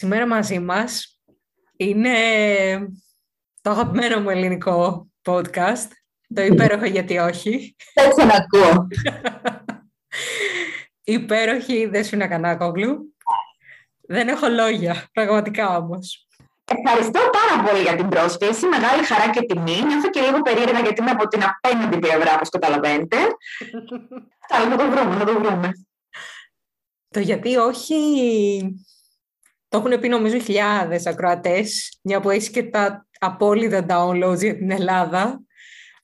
Σήμερα μαζί μας είναι το αγαπημένο μου ελληνικό podcast, το Υπέροχο γιατί όχι. Θα ξανακούω. Υπέροχη Δέσποινα Κανάκογλου. Δεν έχω λόγια, πραγματικά όμως. Ευχαριστώ πάρα πολύ για την πρόσκληση. Μεγάλη χαρά και τιμή. Νιώθω και λίγο περίεργα γιατί είμαι από την απέναντι πλευρά, όπως καταλαβαίνετε. Θα το βρούμε, θα το βρούμε. Το γιατί όχι το έχουν πει νομίζω χιλιάδες ακροατές, μια που έχει και τα απόλυτα downloads για την Ελλάδα,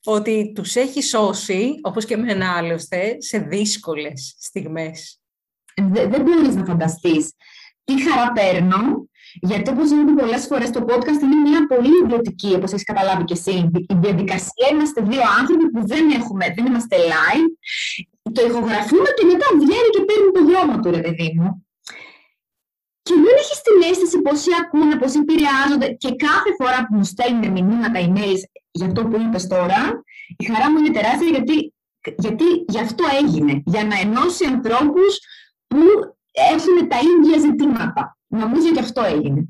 ότι τους έχει σώσει, όπως και εμένα άλλωστε, σε δύσκολες στιγμές. Δεν μπορείς να φανταστείς τι χαρά παίρνω, γιατί όπως λέμε πολλές φορές το podcast είναι μια πολύ ιδιωτική, όπως έχεις καταλάβει και εσύ, η διαδικασία. Είμαστε δύο άνθρωποι που δεν είμαστε live, το ηχογραφούμε και μετά βγαίνει και παίρνει το δρόμο του, ρε παιδί μου. Και δεν έχεις την αίσθηση πώς σε ακούνε, πώς επηρεάζονται. Και κάθε φορά που μου στέλνουν μηνύματα, emails για αυτό που είπες τώρα, η χαρά μου είναι τεράστια, γιατί γι' αυτό έγινε. Για να ενώσει ανθρώπους που έχουν τα ίδια ζητήματα. Νομίζω και αυτό έγινε.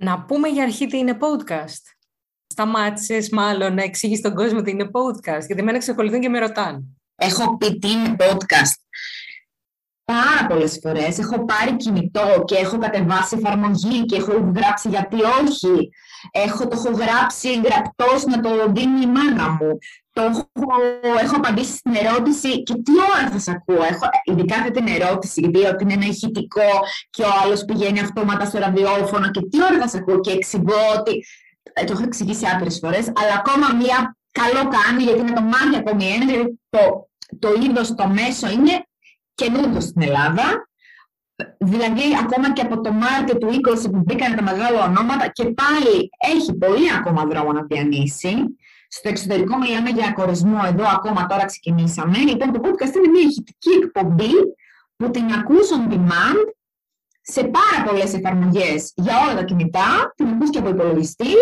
Να πούμε για αρχή τι είναι podcast. Σταμάτησες μάλλον να εξηγείς τον κόσμο τι είναι podcast, γιατί εμένα εξακολουθούν και με ρωτάνε. Έχω πει τι είναι podcast πάρα πολλές φορές. Έχω πάρει κινητό και έχω κατεβάσει εφαρμογή και έχω γράψει γιατί όχι. Το έχω γράψει γραπτός να το δίνει η μάνα μου. Έχω απαντήσει στην ερώτηση και τι ώρα θα σε ακούω. Έχω ειδικά αυτή την ερώτηση, διότι είναι ένα ηχητικό και ο άλλος πηγαίνει αυτόματα στο ραδιόφωνο και τι ώρα θα σε ακούω. Και εξηγώ ότι το έχω εξηγήσει άπειρες φορές, αλλά ακόμα μία καλό κάνει, γιατί είναι το μάρκι ακόμη ένα, γιατί το είδος, το μέσο είναι καινούργιο στην Ελλάδα. Δηλαδή, ακόμα και από το Μάρτιο του 20 που μπήκαν τα μεγάλα ονόματα, και πάλι έχει πολύ ακόμα δρόμο να διανύσει. Στο εξωτερικό μιλάμε για κορεσμό, εδώ ακόμα τώρα ξεκινήσαμε. Λοιπόν, το podcast είναι μια ηχητική εκπομπή που την ακούς on demand σε πάρα πολλές εφαρμογές για όλα τα κινητά, την ακούς και από υπολογιστή.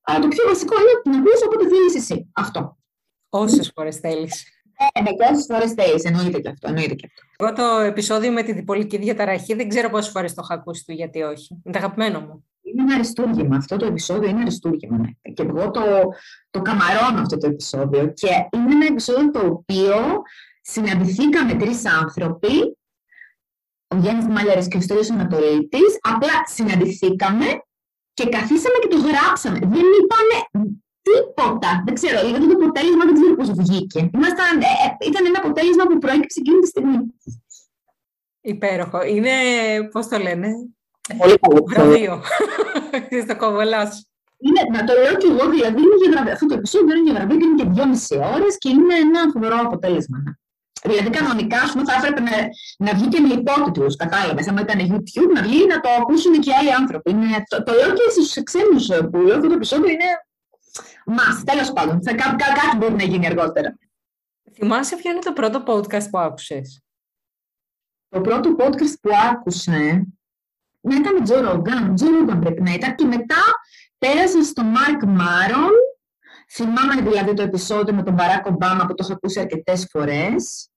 Αλλά το πιο βασικό είναι ότι την ακούς όποτε θέλεις εσύ. Αυτό. Όσες φορές θέλεις. Όσες φορές θέλεις, εννοείται και αυτό. Εγώ το επεισόδιο με τη διπολική διαταραχή δεν ξέρω πόσες φορές το έχω ακούσει του γιατί όχι. Είναι το αγαπημένο μου. Είναι ένα αριστούργημα. Αυτό το επεισόδιο είναι αριστούργημα. Και εγώ το καμαρώνω αυτό το επεισόδιο. Και είναι ένα επεισόδιο το οποίο συναντηθήκαμε τρεις άνθρωποι, ο Γιάννης Μάλιαρος και ο Στολής Ανατολή, απλά συναντηθήκαμε και καθίσαμε και το γράψαμε. Δεν είπαμε τίποτα. Δεν ξέρω, γιατί το αποτέλεσμα δεν ξέρω πώς βγήκε. Ήταν ένα αποτέλεσμα που προέκυψε εκείνη τη στιγμή. Υπέροχο. Είναι, πώς το λένε, πολύ βραβείο. Στο κοβολάς. Να το λέω και εγώ, δηλαδή αυτό το επεισόδιο είναι για βραβείο και είναι και 2,5 ώρες και είναι ένα φοβερό αποτέλεσμα. Δηλαδή, κανονικά, θα έπρεπε να βγει και με υπότιτλους, κατάλαβες. Αν ήταν YouTube, να βγει να το ακούσουν και άλλοι άνθρωποι. Το λέω και στους ξένους που λέω, αυτό το επεισόδιο είναι μας, τέλος πάντων. Κάτι μπορεί να γίνει αργότερα. Θυμάσαι ποιο είναι το πρώτο podcast που άκουσες? Το πρώτο podcast που άκουσα ήταν με Τζο Ρόγκαν. Τζο Ρόγκαν πρέπει να ήταν. Και μετά πέρασα στο Μάρκ Μάρων. Θυμάμαι δηλαδή το επεισόδιο με τον Βαράκ Ομπάμα που το έχω ακούσει αρκετές φορές.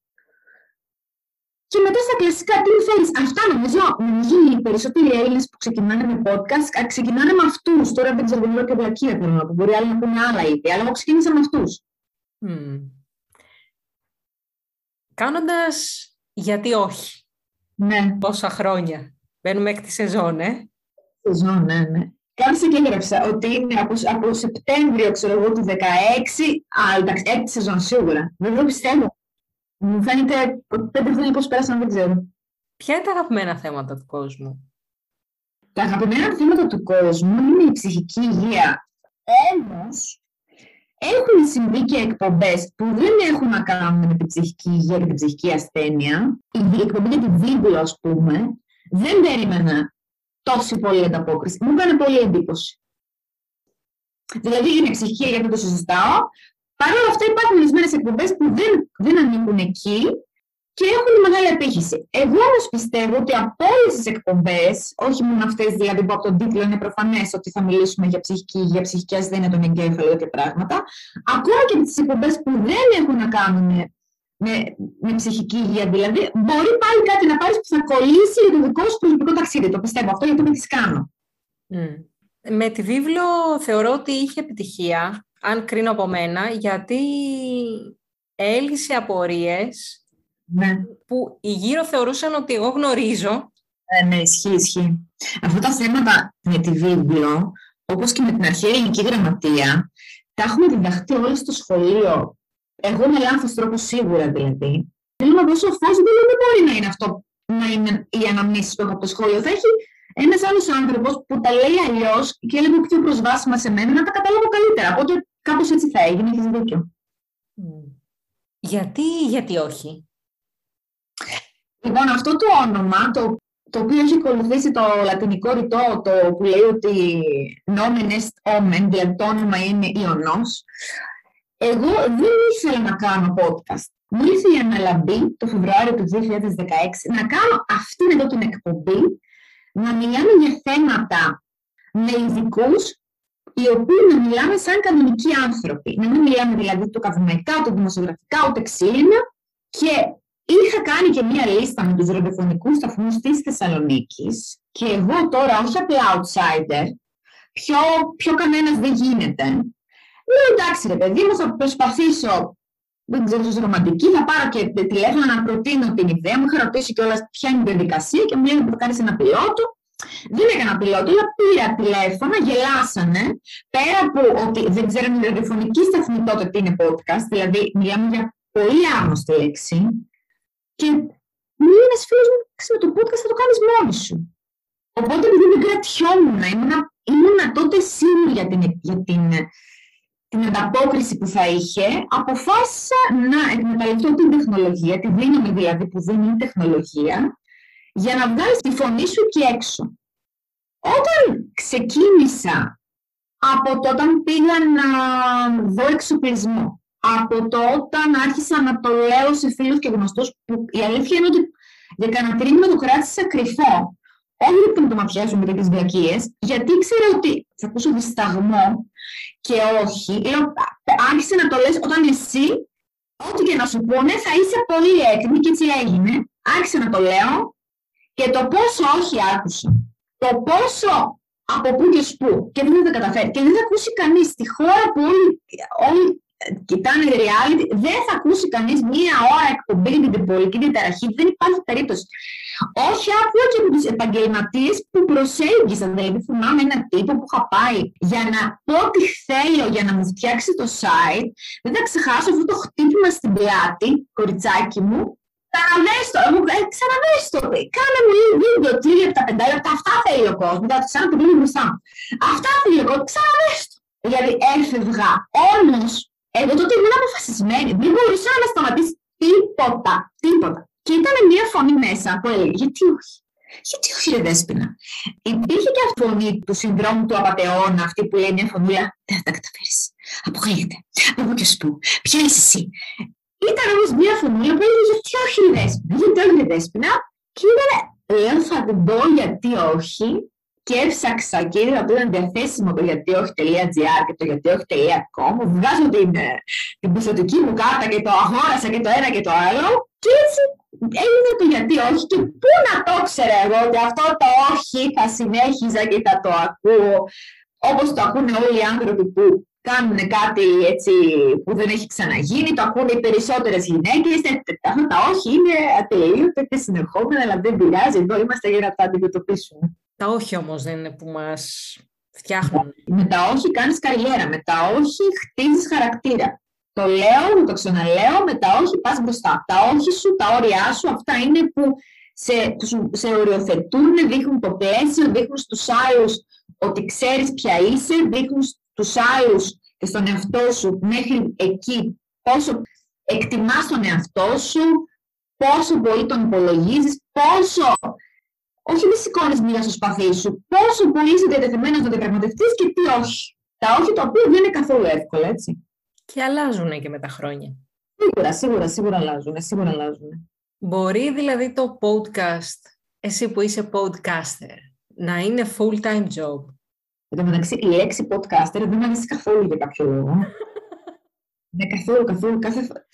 Και μετά στα κλασικά, τι θέλεις. Αυτά νομίζω οι περισσότεροι Έλληνες που ξεκινάνε με podcast, ξεκινάνε με αυτούς. Τώρα δεν ξέρω, μιλάω και βλακία που μπορεί άλλοι να πούνε άλλα ήδη, αλλά εγώ ξεκίνησα με αυτούς. Κάνοντας γιατί όχι. Ναι. Πόσα χρόνια. Μπαίνουμε έκτη σεζόν, Σεζόν, ναι. Κάμισε και έγραψα ότι είναι από Σεπτέμβριο, ξέρω εγώ, του 2016, εντάξει, έκτη σεζόν σίγουρα. Δεν το πιστεύω. Μου φαίνεται ότι 5 χρόνια πώς πέρασαν, δεν ξέρω. Ποια είναι τα αγαπημένα θέματα του κόσμου? Τα αγαπημένα θέματα του κόσμου είναι η ψυχική υγεία. Όμως, έχουν συμβεί και εκπομπές που δεν έχουν να κάνουν με την ψυχική υγεία και την ψυχική ασθένεια. Η εκπομπή για τη βίβλο, ας πούμε, δεν περίμενα τόση πολύ ανταπόκριση. Μου έκανε πολύ εντύπωση. Δηλαδή, είναι ψυχική, γιατί το συζητάω. Παρ' όλα αυτά, υπάρχουν ορισμένες εκπομπές που δεν ανήκουν εκεί και έχουν μεγάλη απήχηση. Εγώ όμως πιστεύω ότι από όλες τις εκπομπές, όχι μόνο αυτές δηλαδή που από τον τίτλο είναι προφανές ότι θα μιλήσουμε για ψυχική υγεία, ψυχική ασθένεια, τον εγκέφαλο και πράγματα, ακόμα και τις εκπομπές που δεν έχουν να κάνουν με ψυχική υγεία. Δηλαδή, μπορεί πάλι κάτι να πάρεις που θα κολλήσει για το δικό σου προσωπικό ταξίδι. Το πιστεύω αυτό, γιατί με τις κάνω. Με τη βίβλο θεωρώ ότι είχε επιτυχία, αν κρίνω από μένα, γιατί έλυσε απορίες που οι γύρω θεωρούσαν ότι εγώ γνωρίζω. Ναι, ισχύει. Αυτά τα θέματα με τη βίβλο, όπως και με την αρχαία ελληνική γραμματεία, τα έχουμε διδαχτεί όλοι στο σχολείο. Εγώ με λάθος τρόπο σίγουρα δηλαδή. Θέλω να δώσω φως, δεν μπορεί να είναι αυτό, να είναι οι αναμνήσεις που έχω από το σχολείο. Θα έχει ένας άλλος άνθρωπος που τα λέει αλλιώς και λίγο πιο προσβάσιμα σε μένα, να τα καταλάβω καλύτερα. Οπότε κάπως έτσι θα έγινε, έχεις δίκιο. Γιατί όχι. Λοιπόν, αυτό το όνομα, το οποίο έχει ακολουθήσει το λατινικό ρητό, το που λέει ότι «nomen est omen», δηλαδή το όνομα είναι ιονός, εγώ δεν ήθελα να κάνω podcast. Μου ήρθε η αναλαμπή το Φεβρουάριο του 2016 να κάνω αυτήν εδώ την εκπομπή, να μιλάμε για θέματα με ειδικούς, οι οποίοι να μιλάμε σαν κανονικοί άνθρωποι. Να μην μιλάμε δηλαδή το καθημερινά, το δημοσιογραφικά, ούτε ξύλινα. Και είχα κάνει και μία λίστα με τους ραδιοφωνικούς σταθμούς της Θεσσαλονίκης. Και εγώ τώρα, όχι απλά outsider, πιο κανένας δεν γίνεται. Λέω εντάξει ρε παιδί μου, θα προσπαθήσω. Δεν ξέρω, όσο ρομαντική, θα πάρω και τηλέφωνο να προτείνω την ιδέα μου. Είχα ρωτήσει κιόλας ποια είναι η διαδικασία και μου λένε θα κάνεις ένα πιλότο. Δεν έκανα πιλότο, αλλά πήρα τηλέφωνα, γελάσανε. Πέρα από ότι δεν ξέρουν η ραδιοφωνική σταθμή τότε τι είναι podcast, δηλαδή μιλάμε για πολύ άγνωστη λέξη. Και μου λέει ένας φίλος μου, με το podcast θα το κάνεις μόνη σου. Οπότε επειδή δεν κρατιόμουν, ήμουνα τότε σίγουρη για την ανταπόκριση που θα είχε, αποφάσισα να εκμεταλλευτώ την τεχνολογία, τη δύναμη δηλαδή που δίνει η τεχνολογία, για να βγάλεις τη φωνή σου και έξω. Όταν ξεκίνησα, από το όταν πήγα να δω εξοπλισμό, από το όταν άρχισα να το λέω σε φίλους και γνωστούς, που η αλήθεια είναι ότι για κανένα τρίμηνο το κράτησα κρυφό, όλοι που το ματιάζουν με τις βλακίες, γιατί ήξερα ότι θα ακούσω δισταγμό και όχι. Άρχισε να το λες όταν εσύ, ό,τι και να σου πούνε, θα είσαι πολύ έτοιμη και έτσι έγινε. Άρχισε να το λέω και το πόσο όχι άκουσα. Το πόσο από πού και σπού και δεν θα τα καταφέρει. Και δεν θα ακούσει κανείς στη χώρα που όλοι κοιτάνε reality, δεν θα ακούσει κανείς μία ώρα εκπομπή για την τυπολική διαταραχή. Δεν υπάρχει περίπτωση. Όχι άκουγα και από τους επαγγελματίες που προσέγγισα. Δηλαδή, θυμάμαι έναν τύπο που είχα πάει για να πω τι θέλω για να μου φτιάξει το site. Δεν θα ξεχάσω αυτό το χτύπημα στην πλάτη, κοριτσάκι μου. Ξαναδέστο, ξαναδέστο. Κάνε μου λίγο βίντεο, 3 λεπτά, 5 λεπτά. Αυτά θέλει ο κόσμος. Θα το ξαναπηγαίνω μπροστά. Αυτά θέλει ο κόσμος. Ξαναδέστο. Δηλαδή, έφευγα. Όμως, εγώ τότε ήμουν αποφασισμένη. Δεν μπορούσα να σταματήσει τίποτα. Και ήταν μια φωνή μέσα που έλεγε γιατί όχι ρε Δέσποινα. Υπήρχε και αυτή η φωνή του συνδρόμου του απατεώνα, αυτή που λέει μια φωνούλα, δεν θα τα καταφέρεις, αποκλείεται, από ποιος που, ποια είσαι εσύ. Ήταν όμως μια φωνούλα που έλεγε γιατί όχι ρε Δέσποινα και λέω θα την πω γιατί όχι και έψαξα και είδα που ήταν διαθέσιμο το γιατί όχι.gr και το γιατί όχι.com, βγάζω την πιστωτική μου κάρτα και το αγόρασα και το ένα και το άλλο και έτσι έγινε το γιατί όχι και πού να το ξέρω εγώ ότι αυτό το όχι θα συνέχιζα και θα το ακούω όπως το ακούνε όλοι οι άνθρωποι που κάνουν κάτι έτσι που δεν έχει ξαναγίνει, το ακούνε οι περισσότερες γυναίκες, αυτά τα όχι είναι ατελείωτα και συνεχόμενα, αλλά δεν πειράζει, εδώ είμαστε για να τα αντιμετωπίσουμε. Τα όχι όμως δεν είναι που μας φτιάχνουν. Με τα όχι κάνεις καριέρα, με τα όχι χτίζεις χαρακτήρα. Το λέω, μου το ξαναλέω, με τα όχι πας μπροστά. Τα όχι σου, τα όρια σου, αυτά είναι που σε οριοθετούν, δείχνουν το πλαίσιο, δείχνουν στους άλλους ότι ξέρεις ποια είσαι, δείχνουν στους άλλους και στον εαυτό σου μέχρι εκεί πόσο εκτιμάς τον εαυτό σου, πόσο πολύ τον υπολογίζεις, πόσο... Όχι μη σηκώνεις μία στο σπαθί σου, πόσο πολύ είσαι διατεθειμένος να το διαπραγματευτείς και τι όχι. Τα όχι τα οποία δεν είναι καθόλου εύκολα, έτσι. Και αλλάζουν και με τα χρόνια. Σίγουρα αλλάζουν. Μπορεί δηλαδή το podcast, εσύ που είσαι podcaster, να είναι full-time job. Εν τω μεταξύ, η λέξη podcaster δεν μου αρέσει καθόλου για κάποιο λόγο. Ναι, καθόλου.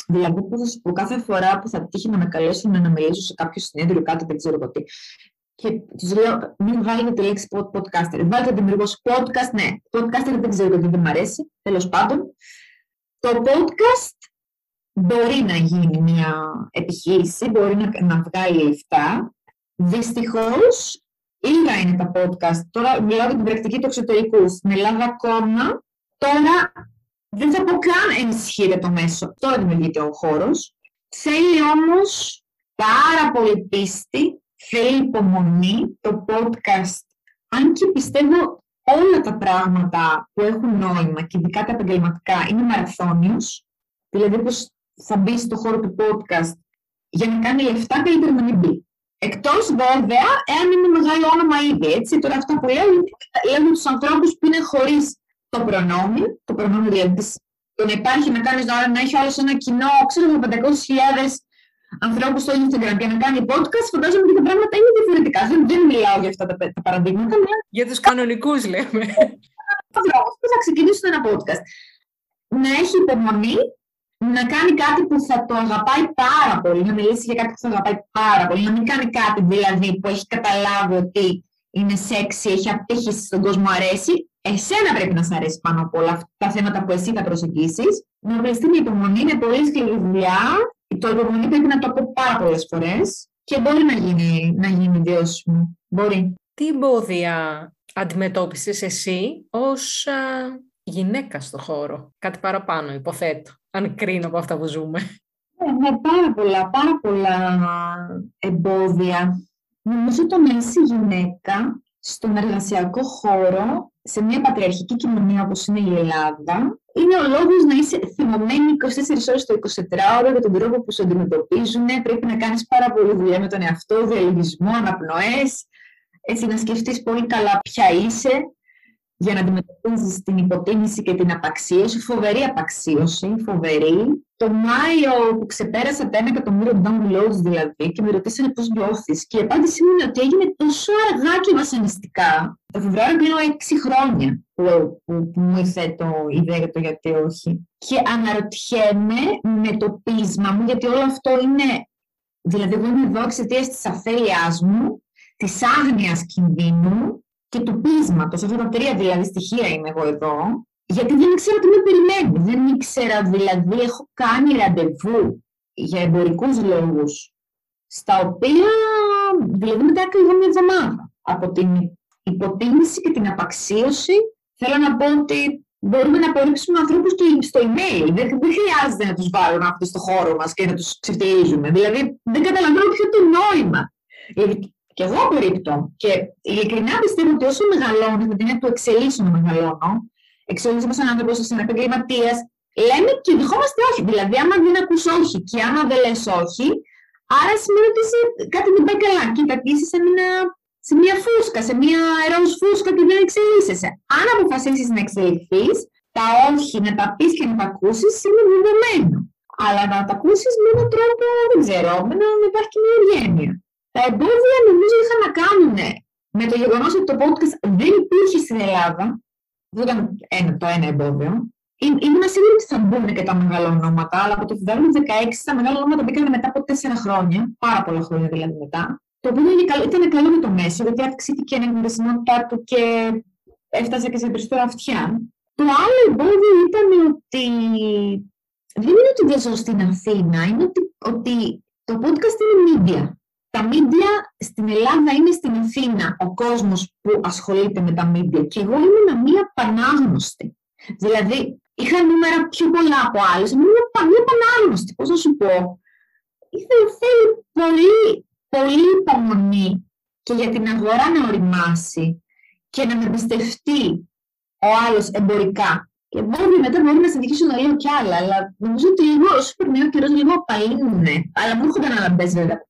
Δηλαδή, που θα σου πω, κάθε φορά που θα τύχει να με καλέσουν να μιλήσω σε κάποιο συνέδριο, κάτι δεν ξέρω εγώ τι. Και του λέω, μην βάλετε τη λέξη podcaster. Βάλετε δημιουργός podcast, ναι. Podcaster δεν ξέρω γιατί δεν μ' αρέσει, τέλος πάντων. Το podcast μπορεί να γίνει μια επιχείρηση, μπορεί να βγάλει λεφτά. Δυστυχώς, λίγα είναι τα podcast. Τώρα μιλάω για την πρακτική του εξωτερικού. Στην Ελλάδα ακόμα, τώρα δεν θα πω καν ενισχύεται το μέσο. Τώρα δημιουργείται ο χώρος. Θέλει όμως πάρα πολύ πίστη. Θέλει υπομονή, το podcast, αν και πιστεύω όλα τα πράγματα που έχουν νόημα και ειδικά τα επαγγελματικά είναι μαραθώνιος, δηλαδή πως θα μπει στο χώρο του podcast για να κάνει λεφτά, καλύτερα να μην μπει. Εκτός βέβαια, εάν είναι μεγάλο όνομα ήδη, έτσι, τώρα αυτά που λέω τους ανθρώπους που είναι χωρίς το προνόμιο, το προνόμιο δηλαδή το να υπάρχει, να κάνεις τώρα, να έχει άλλο ένα κοινό, ξέρω, 500.000 ανθρώπους στο Instagram για να κάνει podcast, φαντάζομαι ότι τα πράγματα είναι διαφορετικά. Δεν μιλάω για αυτά τα παραδείγματα. Για τους κανονικούς, λέμε. Ανθρώπους που θα ξεκινήσουν ένα podcast. Να έχει υπομονή, να κάνει κάτι που θα το αγαπάει πάρα πολύ, να μιλήσει για κάτι που θα αγαπάει πάρα πολύ, να μην κάνει κάτι δηλαδή που έχει καταλάβει ότι είναι σεξι, έχει απήχηση στον κόσμο, αρέσει. Εσένα πρέπει να σ' αρέσει πάνω από όλα αυτά τα θέματα που εσύ θα προσεγγίσεις. Να βρεστεί μια υπομονή, είναι πολύ σκληρή δουλειά. Το υπομονή πρέπει να το ακούω πάρα πολλές φορές και μπορεί να γίνει βιώσιμο. Μπορεί. Τι εμπόδια αντιμετώπισες εσύ ως γυναίκα στο χώρο? Κάτι παραπάνω, υποθέτω, αν κρίνω από αυτά που ζούμε. Ναι, πάρα πολλά εμπόδια. Νομίζω το να είσαι γυναίκα στον εργασιακό χώρο, σε μια πατριαρχική κοινωνία όπως είναι η Ελλάδα, είναι ο λόγος να είσαι θυμωμένη 24 ώρες το 24ωρο για τον τρόπο που σου αντιμετωπίζουν. Πρέπει να κάνεις πάρα πολύ δουλειά με τον εαυτό, διαλογισμό, αναπνοές, έτσι να σκεφτείς πολύ καλά ποια είσαι, για να αντιμετωπίζεις την υποτίμηση και την απαξίωση, φοβερή απαξίωση, φοβερή. Το Μάιο που ξεπέρασα τα 1 εκατομμύριο downloads δηλαδή και με ρωτήσανε πώς νιώθεις και η απάντησή μου είναι ότι έγινε τόσο αργά και βασανιστικά. Το Φεβρουάριο κλείνω 6 χρόνια που μου ήρθε η ιδέα για το γιατί όχι. Και αναρωτιέμαι με το πείσμα μου, γιατί όλο αυτό είναι, δηλαδή εγώ είμαι εδώ εξαιτίας της αφέλειάς μου, της άγνοιας κινδύνου και του πείσματος. Αυτά τα 3 δηλαδή στοιχεία είμαι εγώ εδώ. Γιατί δεν ήξερα τι με περιμένει. Δεν ήξερα, δηλαδή, έχω κάνει ραντεβού για εμπορικούς λόγους, στα οποία, δηλαδή, μετά έκλειγα μια εβδομάδα. Από την υποτίμηση και την απαξίωση, θέλω να πω ότι μπορούμε να απορρίψουμε ανθρώπους στο email. Δεν χρειάζεται να τους βάλουν αυτοί στο χώρο μας και να τους ξεφτιλίζουμε. Δηλαδή, δεν καταλαβαίνω ποιο το νόημα. Δηλαδή, και εγώ απορρίπτω. Και ειλικρινά πιστεύω ότι όσο μεγαλώνω, με την έννοια του εξελίσσου να μεγαλώνω, εξελίσσουμε σαν άνθρωπο, σαν επαγγελματία, λέμε και δεχόμαστε όχι. Δηλαδή, άμα δεν ακούς όχι και άμα δεν λες όχι, άρα σημαίνει ότι κάτι δεν πάει καλά. Κοίτα, είσαι σε μια φούσκα, σε μια ροζ φούσκα και δεν εξελίσσεσαι. Αν αποφασίσεις να εξελιχθείς, τα όχι να τα πεις και να τα ακούσεις είναι δεδομένο. Αλλά να τα ακούσεις με έναν τρόπο, δεν ξέρω, να υπάρχει και μια ευγένεια. Τα εμπόδια νομίζω είχαν να κάνουν με το γεγονός ότι το podcast δεν υπήρχε στην Ελλάδα. Δεν ήταν το ένα εμπόδιο. Ήμουν σίγουρη ότι θα μπουν και τα μεγάλα ονόματα, αλλά από το 2016 τα μεγάλα ονόματα μπήκαν μετά από 4 χρόνια, πάρα πολλά χρόνια δηλαδή μετά. Το οποίο ήταν καλό με το μέσο, γιατί αυξήθηκε η αναγνωρισιμότητά του και έφτασε και σε περισσότερα αυτιά. Το άλλο εμπόδιο ήταν ότι δεν είναι ότι δεν ζω στην Αθήνα, είναι ότι το podcast είναι media. Τα μίντια στην Ελλάδα είναι στην Αθήνα ο κόσμος που ασχολείται με τα μίντια και εγώ ήμουν μία πανάγνωστη. Δηλαδή, είχα νούμερα πιο πολλά από άλλες, ήμουν μία πανάγνωστη. Πώς να σου πω, θέλει πολύ, πολύ υπομονή και για την αγορά να οριμάσει και να με εμπιστευτεί ο άλλος εμπορικά. Και βέβαια μετά μπορεί να συνεχίσω να λέω κι άλλα, αλλά νομίζω ότι λίγο, σούπερ νέο καιρός, λίγο απαλύνουνε. Αλλά μου έρχονταν αναλαμπές βέβαια.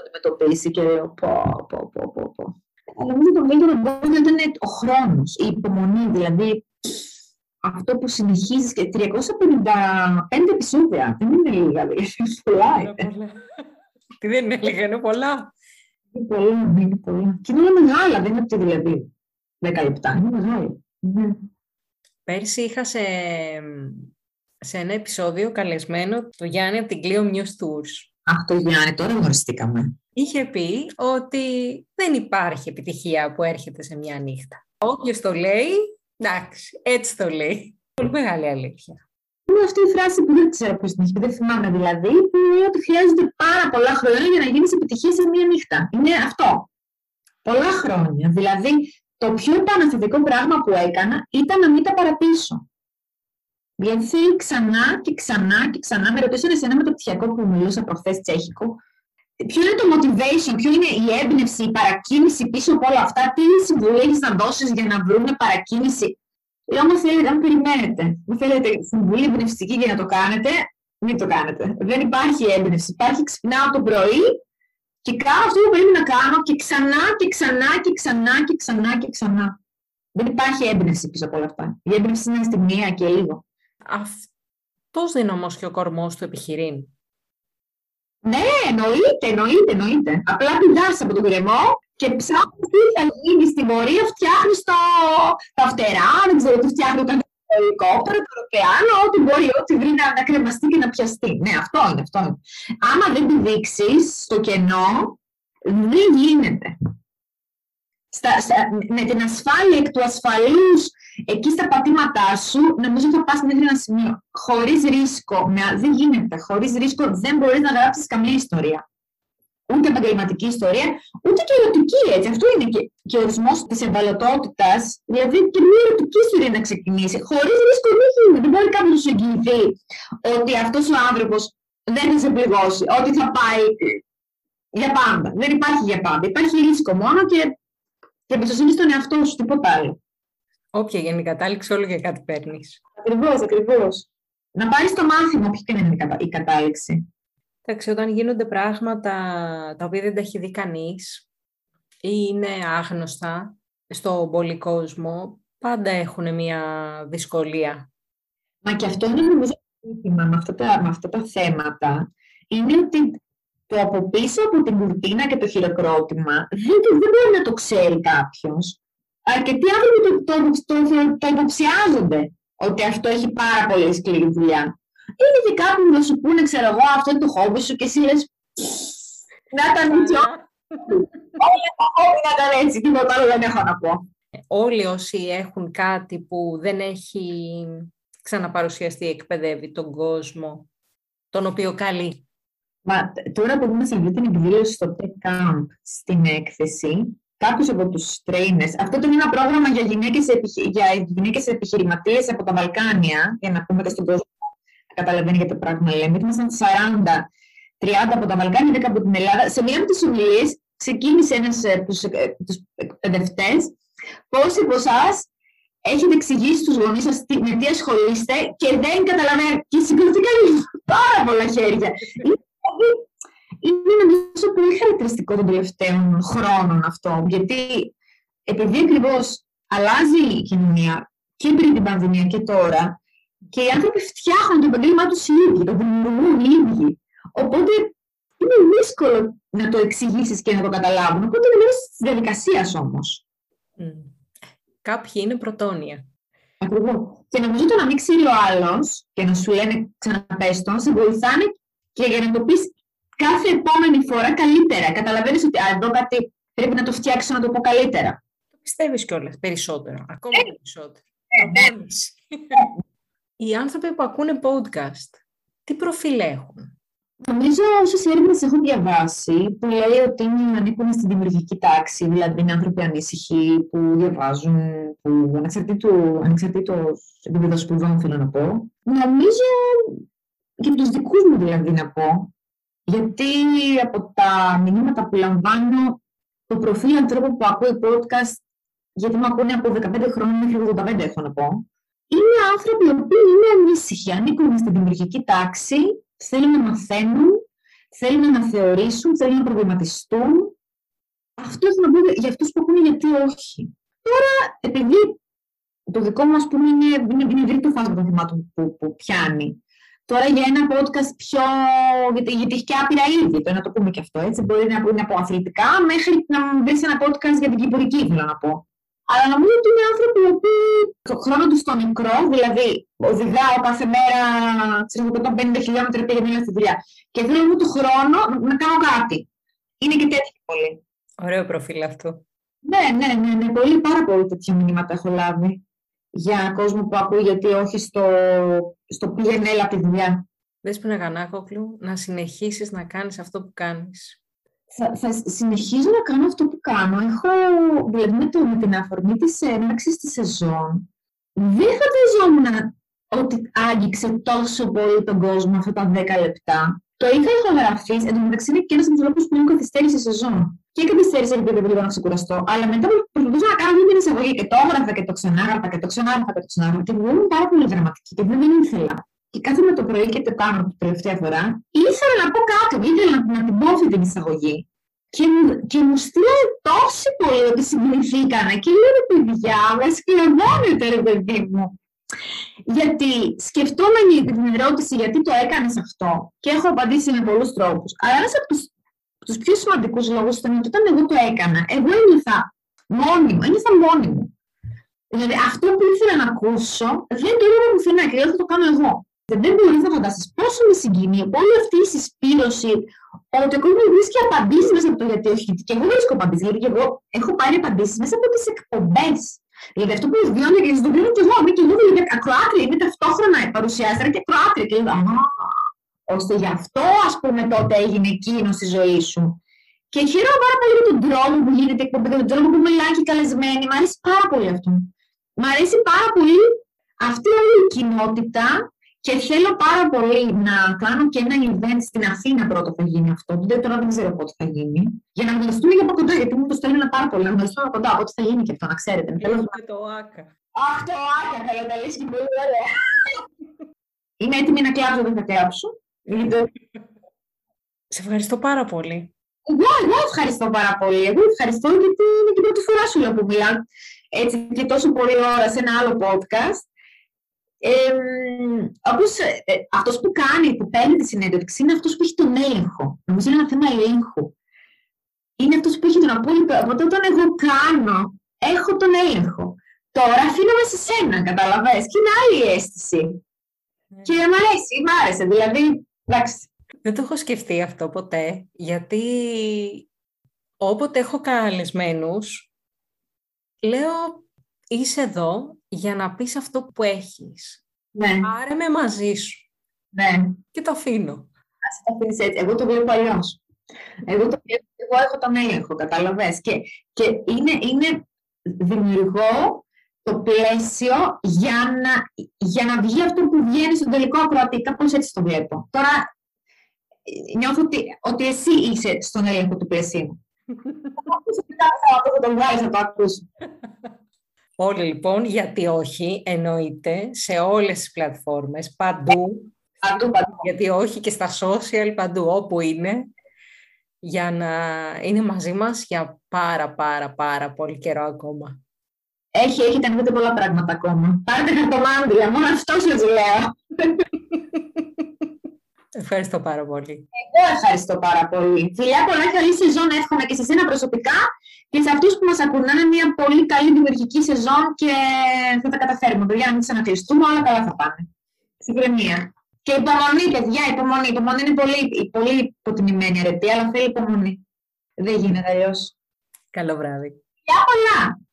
Αντιμετωπίσει και λέω πω. Αλλά νομίζω το μεγαλύτερο εμπόδιο ήταν ο χρόνος, η υπομονή, δηλαδή αυτό που συνεχίζεις και 355 επεισόδια, δεν είναι λίγα, δεν είναι πολλά. Δεν είναι λίγα, είναι πολλά. Είναι πολλά. Και είναι μεγάλα, δεν είναι αυτή δηλαδή 10 λεπτά, είναι μεγάλα. Πέρσι είχα σε σε ένα επεισόδιο καλεσμένο του Γιάννη από την Κλειώ News Tours. Αχ, το Γιάννη, τώρα γνωριστήκαμε. Είχε πει ότι δεν υπάρχει επιτυχία που έρχεται σε μια νύχτα. Όποιος το λέει, εντάξει, έτσι το λέει. Πολύ μεγάλη αλήθεια. Είναι αυτή η φράση που δεν ξέρω πώς την έχει πει, δεν θυμάμαι δηλαδή, που είναι ότι χρειάζεται πάρα πολλά χρόνια για να γίνεις επιτυχία σε μια νύχτα. Είναι αυτό. Πολλά χρόνια. Δηλαδή, το πιο επαναστατικό πράγμα που έκανα ήταν να μην τα παραπείσω. Δηλαδή, ξανά και ξανά και ξανά, με ρωτήσανε σε ένα μεταπτυχιακό που μιλούσα προχθές τσέχικο, ποιο είναι το motivation, ποιο είναι η έμπνευση, η παρακίνηση πίσω από όλα αυτά, τι συμβουλή έχεις να δώσεις για να βρουν παρακίνηση. Λέω, αν περιμένετε, μου θέλετε συμβουλή εμπνευστική για να το κάνετε, μην το κάνετε. Δεν υπάρχει έμπνευση. Υπάρχει ξυπνάω το πρωί και κάνω αυτό που πρέπει να κάνω και ξανά και ξανά και ξανά και ξανά και ξανά. Δεν υπάρχει έμπνευση πίσω από όλα αυτά. Η έμπνευση είναι στιγμιαία και λίγο. Αυτός δεν είναι όμως και ο κορμός του επιχειρήν. Ναι, εννοείται. Απλά πηδάς από τον κρεμό και ψάχνεις τι θα γίνει στην πορεία, φτιάχνεις τα φτερά, δεν ξέρω τι φτιάχνει, το ελικόπτερο, το αεροπλάνο, ό,τι μπορεί, ό,τι βρει να κρεμαστεί και να πιαστεί. Ναι, αυτό είναι. Άμα δεν πηδήξεις στο κενό, δεν γίνεται. Με την ασφάλεια εκ του ασφαλούς, εκεί στα πατήματά σου, νομίζω ότι θα πας μέχρι ένα σημείο. Χωρίς ρίσκο, δεν γίνεται. Χωρίς ρίσκο δεν μπορείς να γράψεις καμία ιστορία. Ούτε επαγγελματική ιστορία, ούτε και ερωτική, έτσι. Αυτό είναι και ο ορισμός της ευαλωτότητας. Δηλαδή και μια ερωτική ιστορία να ξεκινήσει. Χωρίς ρίσκο δεν γίνεται. Δεν μπορεί κάποιος να σου εγγυηθεί ότι αυτός ο άνθρωπος δεν θα σε πληγώσει, ότι θα πάει για πάντα. Δεν υπάρχει για πάντα. Υπάρχει ρίσκο μόνο και εμπιστοσύνη στον εαυτό σου, τίποτα άλλο. Όποια γίνει η κατάληξη, όλο και κάτι παίρνεις. Ακριβώς. Να πάρεις το μάθημα, όποια και να είναι η κατάληξη. Εντάξει, όταν γίνονται πράγματα τα οποία δεν τα έχει δει κανείς ή είναι άγνωστα στον πολυκόσμο, πάντα έχουν μια δυσκολία. Μα και αυτό είναι νομίζω ζήτημα με αυτά τα θέματα. Είναι ότι το από πίσω από την κουρτίνα και το χειροκρότημα δεν μπορεί να το ξέρει κάποιος. Αρκετοί άνθρωποι το υποψιάζονται ότι αυτό έχει πάρα πολύ σκληρή δουλειά. Είναι και κάποιοι που θα σου πούνε, ξέρω εγώ, αυτό είναι το χόμπι σου και εσύ λες να ήταν έτσι. Όλοι τα χόμπι να ήταν έτσι, τίποτα άλλο δεν έχω να πω. Όλοι όσοι έχουν κάτι που δεν έχει ξαναπαρουσιαστεί εκπαιδεύει τον κόσμο, τον οποίο καλεί. Μα τώρα που δούμε σε αυτή την εκδήλωση στο Tech Camp στην έκθεση, κάποιους από τους trainers. Αυτό ήταν ένα πρόγραμμα για γυναίκες επιχειρηματίες από τα Βαλκάνια, για να πούμε και στον κόσμο να καταλαβαίνει για το πράγμα λέμε. Ήμασταν 40-30 από τα Βαλκάνια, 10 από την Ελλάδα. Σε μία από τις ομιλίες ξεκίνησε ένας από τους εκπαιδευτές. Πόσοι από εσάς έχετε εξηγήσει στους γονείς σας με τι ασχολείστε και δεν καταλαβαίνετε. Και συγκριτικά πάρα πολλά χέρια. Είναι νομίζω πολύ χαρακτηριστικό των τελευταίων χρόνων αυτό, γιατί επειδή ακριβώς αλλάζει η κοινωνία και πριν την πανδημία και τώρα, και οι άνθρωποι φτιάχνουν το επαγγέλμά τους οι ίδιοι, το δημιουργούν οι ίδιοι. Οπότε είναι δύσκολο να το εξηγήσεις και να το καταλάβουν. Οπότε είναι μέρος της διαδικασίας όμως. Κάποιοι είναι πρωτόνια. Ακριβώς. Και νομίζω το να μην ξέρει ο άλλος και να σου λένε ξαναπες τον, σε βοηθάνε και για να το πεις. Κάθε επόμενη φορά καλύτερα. Καταλαβαίνεις ότι εδώ κάτι πρέπει να το φτιάξω, να το πω καλύτερα. Το πιστεύεις κιόλας περισσότερο. Ακόμα περισσότερο. Οι άνθρωποι που ακούνε podcast, τι προφίλ έχουν? Νομίζω όσες έρευνες έχω διαβάσει, που λέει ότι ανήκουν στην δημιουργική τάξη, δηλαδή είναι άνθρωποι ανήσυχοι που διαβάζουν, που ανεξαρτήτως επίπεδο σπουδών, θέλω να πω. Νομίζω και τους δικούς μου δηλαδή να πω. Γιατί από τα μηνύματα που λαμβάνω, το προφίλ ανθρώπου που ακούει podcast, γιατί με ακούνε από 15 χρόνια μέχρι 85, έχω να πω, είναι άνθρωποι οι οποίοι είναι ανήσυχοι, ανήκουν στην δημιουργική τάξη, θέλουν να μαθαίνουν, θέλουν να αναθεωρήσουν, θέλουν να προβληματιστούν. Αυτό έχω να πω για αυτούς που ακούνε γιατί όχι. Τώρα, επειδή το δικό μου, ας πούμε, είναι ευρύ το φάσμα των θεμάτων που πιάνει. Τώρα για ένα podcast πιο. Γιατί έχει και άπειρα είδη, να το πούμε και αυτό. Έτσι. Μπορεί να είναι από αθλητικά μέχρι να βρει ένα podcast για την κυπουρική, θέλω να πω. Αλλά νομίζω ότι είναι άνθρωποι που το χρόνο του στο μικρό, δηλαδή οδηγάω κάθε μέρα 150 χιλιόμετρα πήγαινε μια στη δουλειά. Και θέλω μου το χρόνο να κάνω κάτι. Είναι και τέτοιο πολύ. Ωραίο προφίλ αυτό. Ναι. Πολύ, πάρα πολύ τέτοια μηνύματα έχω λάβει για κόσμο που ακούει γιατί όχι στο πήγαινε έλα τη δουλειά. Δέσποινα Κανάκογλου, να συνεχίσεις να κάνεις αυτό που κάνεις. Θα συνεχίζω να κάνω αυτό που κάνω. Έχω δηλαδή με την αφορμή της έναρξης της σεζόν. Δεν φανταζόμουν ότι άγγιξε τόσο πολύ τον κόσμο αυτά τα 10 λεπτά. Το είχα ηχογραφήσει, εν τω μεταξύ είναι και ένας από τους λόγους που μου καθυστέρησε η σεζόν. Και καθυστέρησε επειδή δεν πήγα να ξεκουραστώ. Αλλά μετά προσπαθούσα να κάνω την εισαγωγή και το έγραφα και το ξανάγραφα και το ξανάγραφα και το ξανάγραφα. Και ήμουν πάρα πολύ δραματική και δεν ήθελα. Και κάθομαι το πρωί και το κάνω την τελευταία φορά. Ήθελα να πω κάτι, ήθελα να την πω αυτή την εισαγωγή. Και μου στείλανε τόσο πολύ ότι συγκληθήκανα. Και λέω ρε παιδιά, με σκληρώνετε ρε παιδί μου. Γιατί σκεφτόμενη την ερώτηση γιατί το έκανες αυτό, και έχω απαντήσει με πολλούς τρόπους. Αλλά ένας από τους πιο σημαντικούς λόγους ήταν ότι όταν εγώ το έκανα, εγώ ένιωθα μόνη μου. Δηλαδή, αυτό που ήθελα να ακούσω δεν το είδα πουθενά και λέω θα το κάνω εγώ. Δεν μπορεί να φανταστείς πόσο με συγκινεί όλη αυτή η συσπήρωση ότι ο κόσμος βρίσκει απαντήσεις μέσα από το γιατί όχι. Και εγώ βρίσκω απαντήσεις, γιατί εγώ έχω πάρει απαντήσεις μέσα από τις εκπομπές. Δηλαδή, αυτό που βιώνω και το βιώνω και εγώ. Είμαι και εγώ, δηλαδή, ακροάτρια, είμαι ταυτόχρονα παρουσιάστρια και ακροάτρια. Και λέω, ώστε γι' αυτό, ας πούμε, τότε έγινε εκείνο στη ζωή σου. Και χαίρομαι πάρα πολύ για τον τρόπο που γίνεται η εκπομπή, για τον τρόπο που μιλάει και οι καλεσμένοι. Μ' αρέσει πάρα πολύ αυτό. Μ' αρέσει πάρα πολύ αυτή όλη η κοινότητα και θέλω πάρα πολύ να κάνω και ένα event στην Αθήνα πρώτα θα γίνει αυτό. Τώρα δεν ξέρω πότε θα γίνει. Για να γνωριστούμε για από κοντά, γιατί μου το στέλνουν πάρα πολύ. Να γνωριστούμε από κοντά, οπότε θα γίνει και αυτό, να ξέρετε. Με το ΆΚΑ. Αχ, το ΆΚΑ, καλά τα λες και πολύ ωραία. Είμαι έτοιμη να κλάψω, δεν θα κλάψω. Σε ευχαριστώ πάρα πολύ. Εγώ ευχαριστώ πάρα πολύ. Εγώ ευχαριστώ γιατί είναι και πρώτη φορά σου λέω που μιλάω. Έτσι και τόσο πολλή ώρα σε ένα άλλο podcast. Όπως αυτός που κάνει, που παίρνει τη συνέντευξη, είναι αυτός που έχει τον έλεγχο. Νομίζω είναι ένα θέμα ελέγχου. Είναι αυτός που έχει τον απόλυτο. Οπότε όταν εγώ κάνω, έχω τον έλεγχο. Τώρα αφήνομαι σε σένα, καταλαβαίνεις. Και είναι άλλη αίσθηση. Mm. Και μ' άρεσε. Δηλαδή, εντάξει. Δεν το έχω σκεφτεί αυτό ποτέ, γιατί όποτε έχω καλεσμένους, λέω είσαι εδώ για να πεις αυτό που έχεις. Ναι. Πάρε με μαζί σου. Ναι. Και το αφήνω. Ας το αφήνεις έτσι. Εγώ το βλέπω αλλιώς. Εγώ έχω τον έλεγχο, καταλαβες. Και είναι δημιουργώ το πλαίσιο για να βγει αυτό που βγαίνει στον τελικό ακροατή. Κάπως έτσι το βλέπω. Τώρα, νιώθω ότι εσύ είσαι στον έλεγχο του πλαισίου. Θα το βγάλεις, θα το ακούσω. Όλοι λοιπόν, γιατί όχι, εννοείται, σε όλες τις πλατφόρμες, παντού. Γιατί όχι και στα social, παντού, όπου είναι, για να είναι μαζί μας για πάρα πολύ καιρό ακόμα. Έχετε να δείτε πολλά πράγματα ακόμα. Πάρετε χαρτομάντρια, μόνο αυτό σας λέω. Ευχαριστώ πάρα πολύ. Εγώ ευχαριστώ πάρα πολύ. Φιλιά πολλά, καλή σεζόν εύχομαι και σε εσένα προσωπικά και σε αυτούς που μας ακουνάνε μια πολύ καλή δημιουργική σεζόν και θα τα καταφέρουμε. Παιδιά, να μην ξανακλειστούμε, όλα καλά θα πάνε. Συγκρεμία. Και υπομονή, παιδιά, υπομονή. Υπομονή είναι πολύ υποτιμημένη αρετή, αλλά θέλει υπομονή. Δεν γίνεται αλλιώς. Καλό βράδυ. Φιλιά πολλά.